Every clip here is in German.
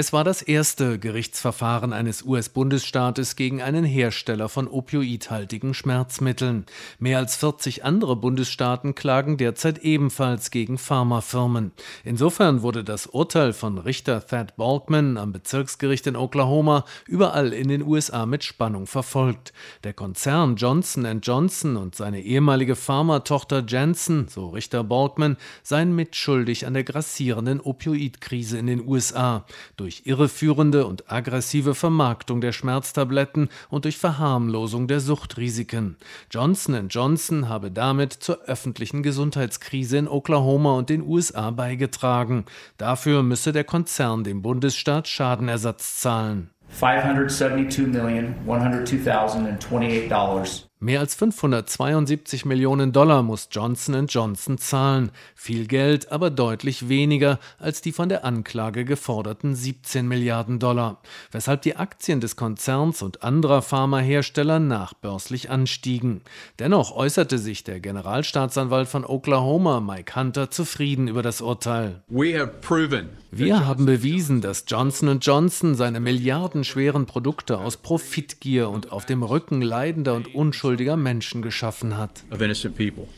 Es war das erste Gerichtsverfahren eines US-Bundesstaates gegen einen Hersteller von opioidhaltigen Schmerzmitteln. Mehr als 40 andere Bundesstaaten klagen derzeit ebenfalls gegen Pharmafirmen. Insofern wurde das Urteil von Richter Thad Balkman am Bezirksgericht in Oklahoma überall in den USA mit Spannung verfolgt. Der Konzern Johnson & Johnson und seine ehemalige Pharma-Tochter Janssen, so Richter Balkman, seien mitschuldig an der grassierenden Opioidkrise in den USA. Durch irreführende und aggressive Vermarktung der Schmerztabletten und durch Verharmlosung der Suchtrisiken. Johnson & Johnson habe damit zur öffentlichen Gesundheitskrise in Oklahoma und den USA beigetragen. Dafür müsse der Konzern dem Bundesstaat Schadenersatz zahlen. $572,102,028. Mehr als $572 Millionen muss Johnson & Johnson zahlen. Viel Geld, aber deutlich weniger als die von der Anklage geforderten $17 Milliarden, weshalb die Aktien des Konzerns und anderer Pharmahersteller nachbörslich anstiegen. Dennoch äußerte sich der Generalstaatsanwalt von Oklahoma, Mike Hunter, zufrieden über das Urteil. Wir haben bewiesen, dass Johnson & Johnson seine milliardenschweren Produkte aus Profitgier und auf dem Rücken leidender und unschuldiger Menschen geschaffen hat.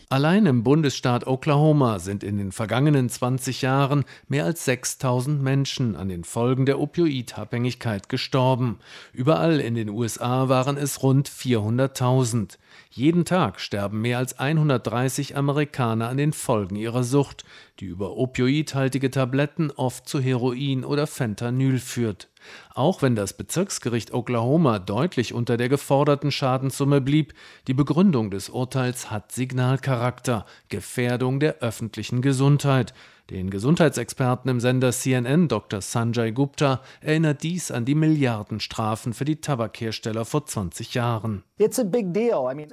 Allein im Bundesstaat Oklahoma sind in den vergangenen 20 Jahren mehr als 6.000 Menschen an den Folgen der Opioidabhängigkeit gestorben. Überall in den USA waren es rund 400.000. Jeden Tag sterben mehr als 130 Amerikaner an den Folgen ihrer Sucht, die über opioidhaltige Tabletten oft zu Heroin oder Fentanyl führt. Auch wenn das Bezirksgericht Oklahoma deutlich unter der geforderten Schadenssumme blieb, die Begründung des Urteils hat Signalcharakter, Gefährdung der öffentlichen Gesundheit. Den Gesundheitsexperten im Sender CNN, Dr. Sanjay Gupta, erinnert dies an die Milliardenstrafen für die Tabakhersteller vor 20 Jahren.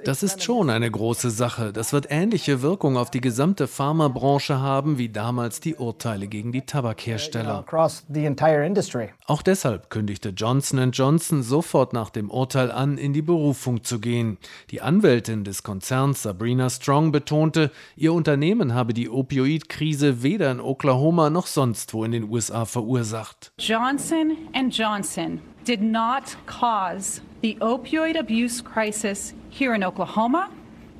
Das ist schon eine große Sache. Das wird ähnliche Wirkung auf die gesamte Pharmabranche haben wie damals die Urteile gegen die Tabakhersteller. Auch deshalb kündigte Johnson & Johnson sofort nach dem Urteil an, in die Berufung zu gehen. Die Anwältin des Konzerns Sabrina Strong betonte, ihr Unternehmen habe die Opioidkrise weder in Oklahoma noch sonst wo in den USA verursacht. Johnson & Johnson did not cause the opioid abuse crisis here in Oklahoma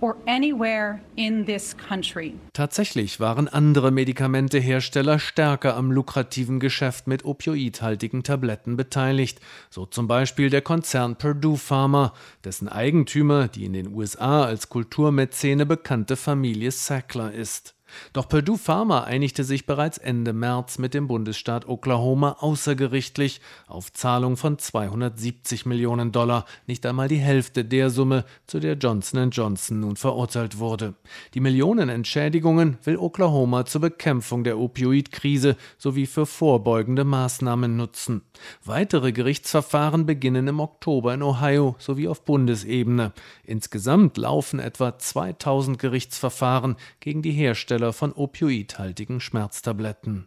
or anywhere in this country. Tatsächlich waren andere Medikamentehersteller stärker am lukrativen Geschäft mit opioidhaltigen Tabletten beteiligt, so zum Beispiel der Konzern Purdue Pharma, dessen Eigentümer die in den USA als Kulturmäzene bekannte Familie Sackler ist. Doch Purdue Pharma einigte sich bereits Ende März mit dem Bundesstaat Oklahoma außergerichtlich auf Zahlung von $270 Millionen, nicht einmal die Hälfte der Summe, zu der Johnson & Johnson nun verurteilt wurde. Die Millionenentschädigungen will Oklahoma zur Bekämpfung der Opioidkrise sowie für vorbeugende Maßnahmen nutzen. Weitere Gerichtsverfahren beginnen im Oktober in Ohio sowie auf Bundesebene. Insgesamt laufen etwa 2000 Gerichtsverfahren gegen die Hersteller von opioidhaltigen Schmerztabletten.